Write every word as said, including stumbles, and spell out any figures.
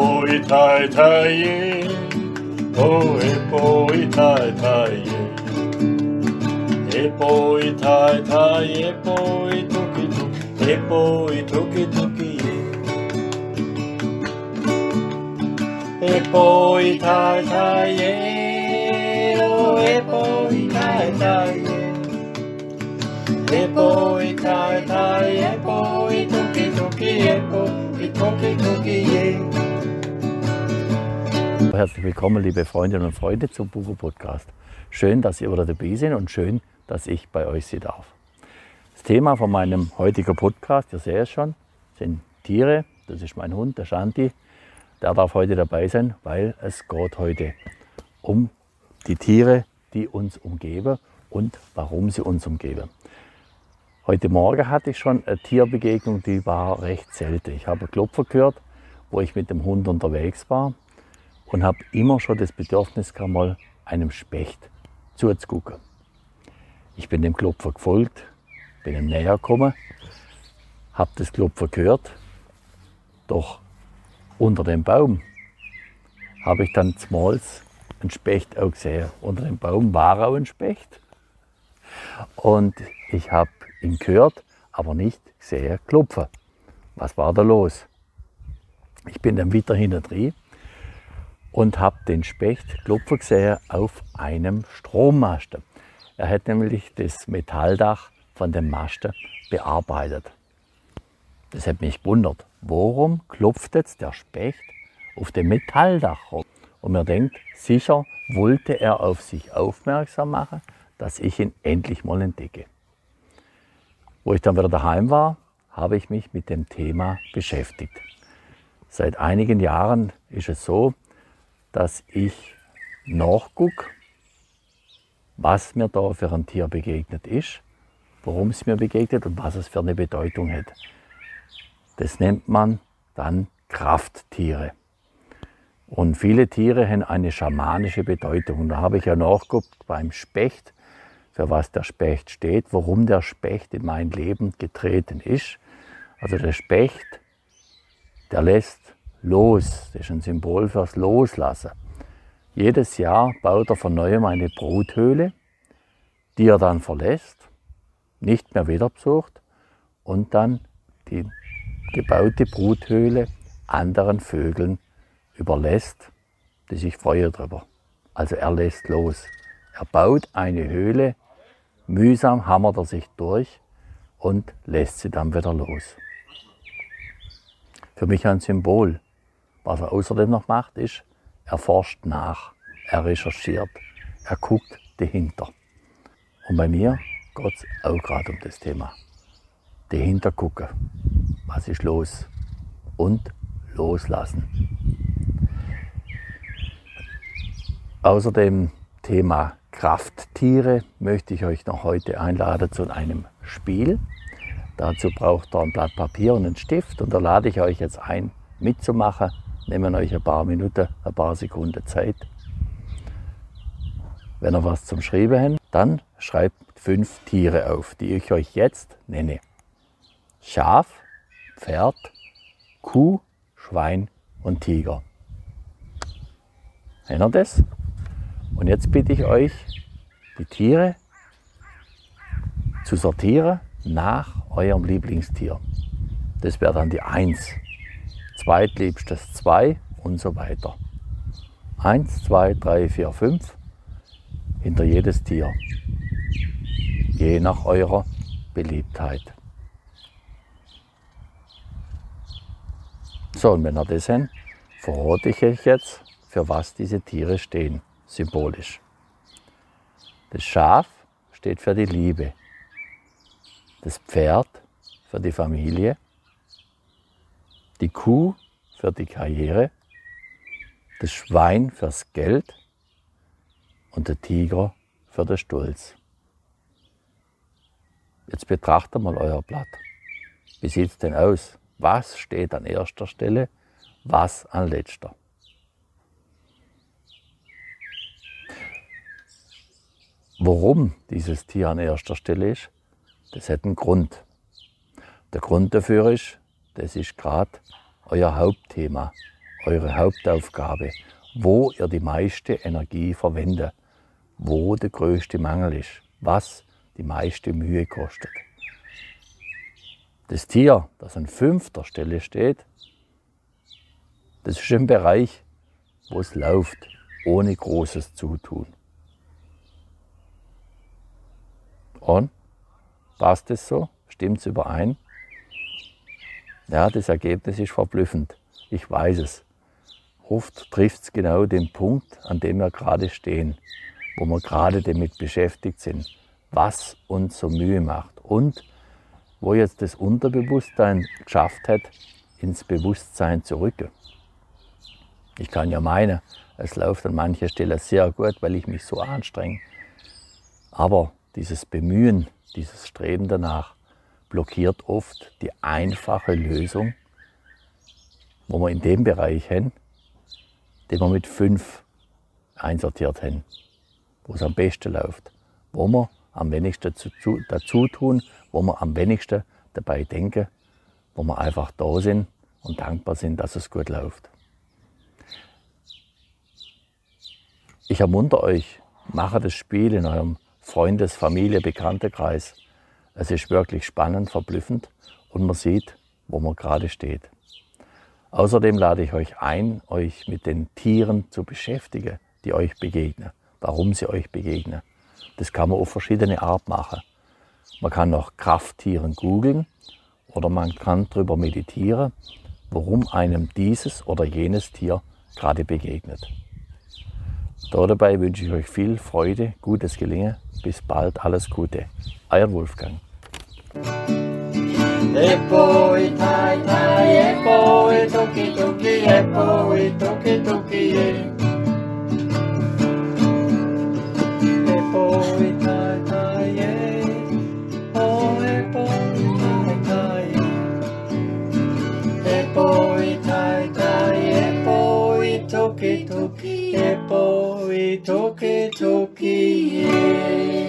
po i tai tai ye, oh e po i tai tai ye, e po i tai tai ye, po i tuki tuki, e po i tuki tuki ye, e po i tai tai ye, oh e po i tai tai ye. Epo i tai tai, epo i tuki tuki, epo i tuki tuki, yeah. Herzlich willkommen, liebe Freundinnen und Freunde, zum Buko-Podcast. Schön, dass ihr wieder dabei seid und schön, dass ich bei euch sein darf. Das Thema von meinem heutigen Podcast, ihr seht es schon, sind Tiere. Das ist mein Hund, der Shanti. Der darf heute dabei sein, weil es geht heute um die Tiere, die uns umgeben und warum sie uns umgeben. Heute Morgen hatte ich schon eine Tierbegegnung, die war recht selten. Ich habe Klopfen gehört, wo ich mit dem Hund unterwegs war und habe immer schon das Bedürfnis gehabt, mal einem Specht zuzugucken. Ich bin dem Klopfen gefolgt, bin ihm näher gekommen, habe das Klopfen gehört, doch unter dem Baum habe ich dann zumals einen Specht auch gesehen. Unter dem Baum war auch ein Specht und ich habe ihn gehört, aber nicht gesehen klopfen. Was war da los? Ich bin dann wieder hinterdrein und habe den Specht klopfen gesehen auf einem Strommasten. Er hat nämlich das Metalldach von dem Masten bearbeitet. Das hat mich gewundert. Warum klopft jetzt der Specht auf dem Metalldach rum? Und man denkt, sicher wollte er auf sich aufmerksam machen, dass ich ihn endlich mal entdecke. Wo ich dann wieder daheim war, habe ich mich mit dem Thema beschäftigt. Seit einigen Jahren ist es so, dass ich nachgucke, was mir da für ein Tier begegnet ist, warum es mir begegnet und was es für eine Bedeutung hat. Das nennt man dann Krafttiere. Und viele Tiere haben eine schamanische Bedeutung. Und da habe ich ja nachgeguckt beim Specht, für was der Specht steht, warum der Specht in mein Leben getreten ist. Also der Specht, der lässt los. Das ist ein Symbol fürs Loslassen. Jedes Jahr baut er von neuem eine Bruthöhle, die er dann verlässt, nicht mehr wieder besucht und dann die gebaute Bruthöhle anderen Vögeln überlässt, die sich freuen darüber. Also er lässt los. Er baut eine Höhle, mühsam hammert er sich durch und lässt sie dann wieder los. Für mich ein Symbol. Was er außerdem noch macht, ist, er forscht nach, er recherchiert, er guckt dahinter. Und bei mir geht es auch gerade um das Thema. Dahinter gucken, was ist los und loslassen. Außerdem Thema Krafttiere möchte ich euch noch heute einladen zu einem Spiel. Dazu braucht ihr ein Blatt Papier und einen Stift und da lade ich euch jetzt ein, mitzumachen. Nehmen euch ein paar Minuten, ein paar Sekunden Zeit. Wenn ihr was zum Schreiben habt, dann schreibt fünf Tiere auf, die ich euch jetzt nenne. Schaf, Pferd, Kuh, Schwein und Tiger. Habt ihr das? Und jetzt bitte ich euch, die Tiere zu sortieren nach eurem Lieblingstier. Das wäre dann die eins, zweitliebstes zwei und so weiter. eins, zwei, drei, vier, fünf hinter jedes Tier. Je nach eurer Beliebtheit. So, und wenn ihr das habt, verrate ich euch jetzt, für was diese Tiere stehen. Symbolisch. Das Schaf steht für die Liebe, das Pferd für die Familie, die Kuh für die Karriere, das Schwein fürs Geld und der Tiger für den Stolz. Jetzt betrachtet mal euer Blatt. Wie sieht es denn aus? Was steht an erster Stelle, was an letzter? Warum dieses Tier an erster Stelle ist, das hat einen Grund. Der Grund dafür ist, das ist gerade euer Hauptthema, eure Hauptaufgabe, wo ihr die meiste Energie verwendet, wo der größte Mangel ist, was die meiste Mühe kostet. Das Tier, das an fünfter Stelle steht, das ist ein Bereich, wo es läuft, ohne großes Zutun. Und? Passt es so? Stimmt es überein? Ja, das Ergebnis ist verblüffend. Ich weiß es. Oft trifft es genau den Punkt, an dem wir gerade stehen, wo wir gerade damit beschäftigt sind, was uns so Mühe macht und wo jetzt das Unterbewusstsein geschafft hat, ins Bewusstsein zurück. Ich kann ja meinen, es läuft an manchen Stellen sehr gut, weil ich mich so anstrenge. Aber dieses Bemühen, dieses Streben danach blockiert oft die einfache Lösung, wo wir in dem Bereich haben, den wir mit fünf einsortiert haben, wo es am besten läuft, wo wir am wenigsten dazu tun, wo wir am wenigsten dabei denken, wo wir einfach da sind und dankbar sind, dass es gut läuft. Ich ermuntere euch, macht das Spiel in eurem Freundes-, Familie-, Bekanntenkreis. Es ist wirklich spannend, verblüffend und man sieht, wo man gerade steht. Außerdem lade ich euch ein, euch mit den Tieren zu beschäftigen, die euch begegnen, warum sie euch begegnen. Das kann man auf verschiedene Art machen. Man kann nach Krafttieren googeln oder man kann darüber meditieren, warum einem dieses oder jenes Tier gerade begegnet. Dabei wünsche ich euch viel Freude, gutes Gelingen, bis bald, alles Gute. Euer Wolfgang.